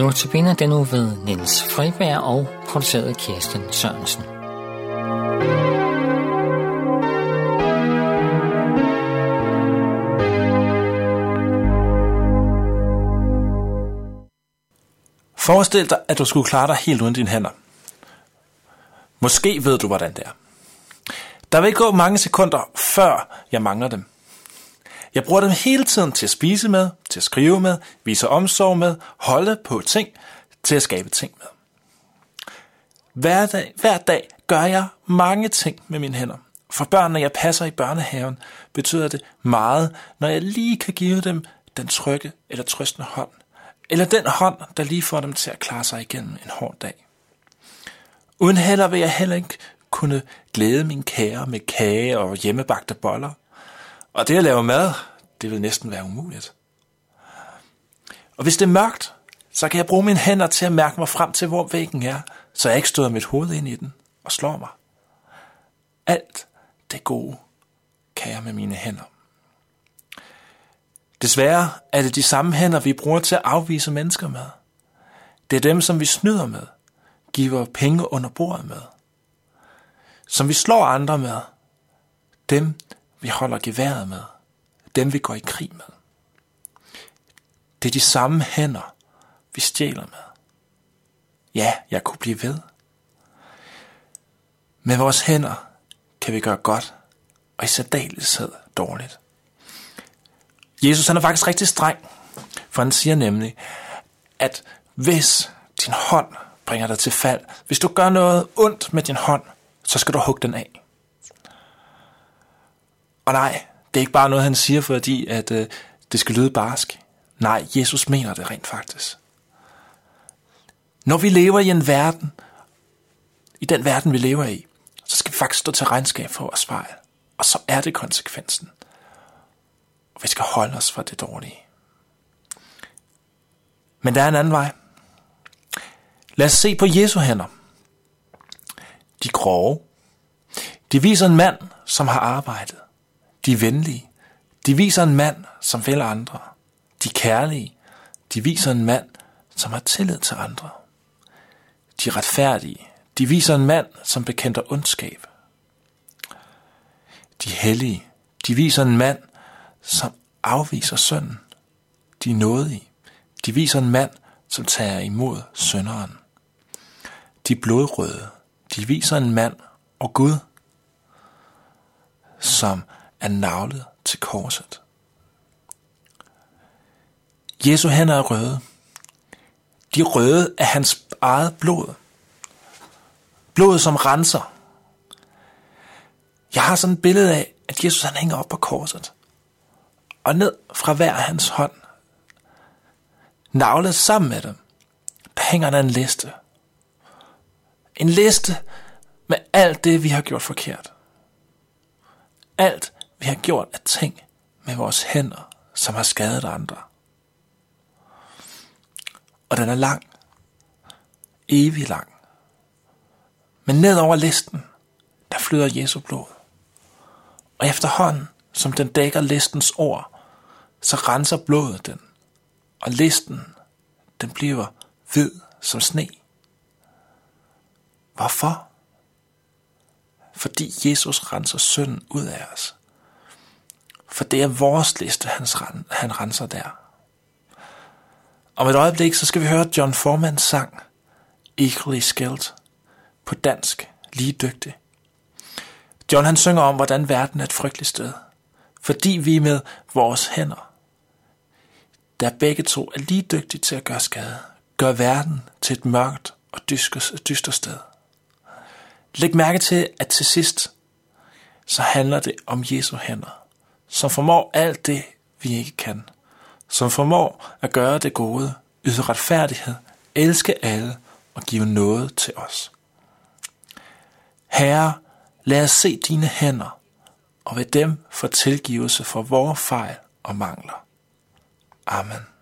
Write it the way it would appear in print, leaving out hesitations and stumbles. Notabene den nu ved Niels Friberg og produceret af Kirsten Sørensen. Forestil dig, at du skulle klare dig helt uden dine hænder. Måske ved du, hvordan det er. Der vil ikke gå mange sekunder, før jeg mangler dem. Jeg bruger dem hele tiden til at spise med, til at skrive med, vise omsorg med, holde på ting, til at skabe ting med. Hver dag gør jeg mange ting med mine hænder. For børnene, jeg passer i børnehaven, betyder det meget, når jeg lige kan give dem den trygge eller trøstende hånd. Eller den hånd, der lige får dem til at klare sig igennem en hård dag. Uden heller vil jeg heller ikke kunne glæde mine kære med kage og hjemmebagte boller. Og det at lave mad, det vil næsten være umuligt. Og hvis det er mørkt, så kan jeg bruge mine hænder til at mærke mig frem til, hvor væggen er, så jeg ikke støder mit hoved ind i den og slår mig. Alt det gode kan jeg med mine hænder. Desværre er det de samme hænder, vi bruger til at afvise mennesker med. Det er dem, som vi snyder med, giver penge under bordet med, som vi slår andre med, dem vi holder geværet med, dem vi går i krig med. Det er de samme hænder, vi stjæler med. Ja, jeg kunne blive ved. Med vores hænder kan vi gøre godt, og i særdeleshed dårligt. Jesus, han er faktisk rigtig streng, for han siger nemlig, at hvis din hånd bringer dig til fald, hvis du gør noget ondt med din hånd, så skal du hugge den af. Og nej, det er ikke bare noget, han siger, fordi at det skal lyde barsk. Nej, Jesus mener det rent faktisk. Når vi lever i en verden, i den verden vi lever i, så skal vi faktisk stå til regnskab for vores fejl. Og så er det konsekvensen. Vi skal holde os fra det dårlige. Men der er en anden vej. Lad os se på Jesu hænder. De grove. De viser en mand, som har arbejdet. De er venlige. De viser en mand, som vil andre. De er kærlige. De viser en mand, som har tillid til andre. De er retfærdige. De viser en mand, som bekæmper ondskab. De er hellige. De viser en mand, som afviser synden. De er nådige. De viser en mand, som tager imod synderen. De er blodrøde. De viser en mand og Gud, som er naglet til korset. Jesu hænder er røde. De er røde af hans eget blod. Blodet, som renser. Jeg har sådan et billede af, at Jesus han hænger op på korset. Og ned fra hver hans hånd, navlet sammen med dem, der hænger der en liste. En liste med alt det, vi har gjort forkert. Alt, vi har gjort af ting med vores hænder, som har skadet andre. Og den er lang. Evig lang. Men ned over listen, der flyder Jesu blod. Og efterhånden, som den dækker listens ord, så renser blodet den, og listen, den bliver hvid som sne. Hvorfor? Fordi Jesus renser synden ud af os. For det er vores liste, han renser der. Om et øjeblik, så skal vi høre John Formans sang, Equally Skilled, på dansk, lige dygtig. John han synger om, hvordan verden er et frygteligt sted. Fordi vi med vores hænder, der begge to er lige dygtige til at gøre skade, gør verden til et mørkt og dystert sted. Læg mærke til, at til sidst, så handler det om Jesu hænder, som formår alt det, vi ikke kan. Som formår at gøre det gode, yde retfærdighed, elske alle og give noget til os. Herre, lad os se dine hænder, og ved dem få tilgivelse for vores fejl og mangler. Amen.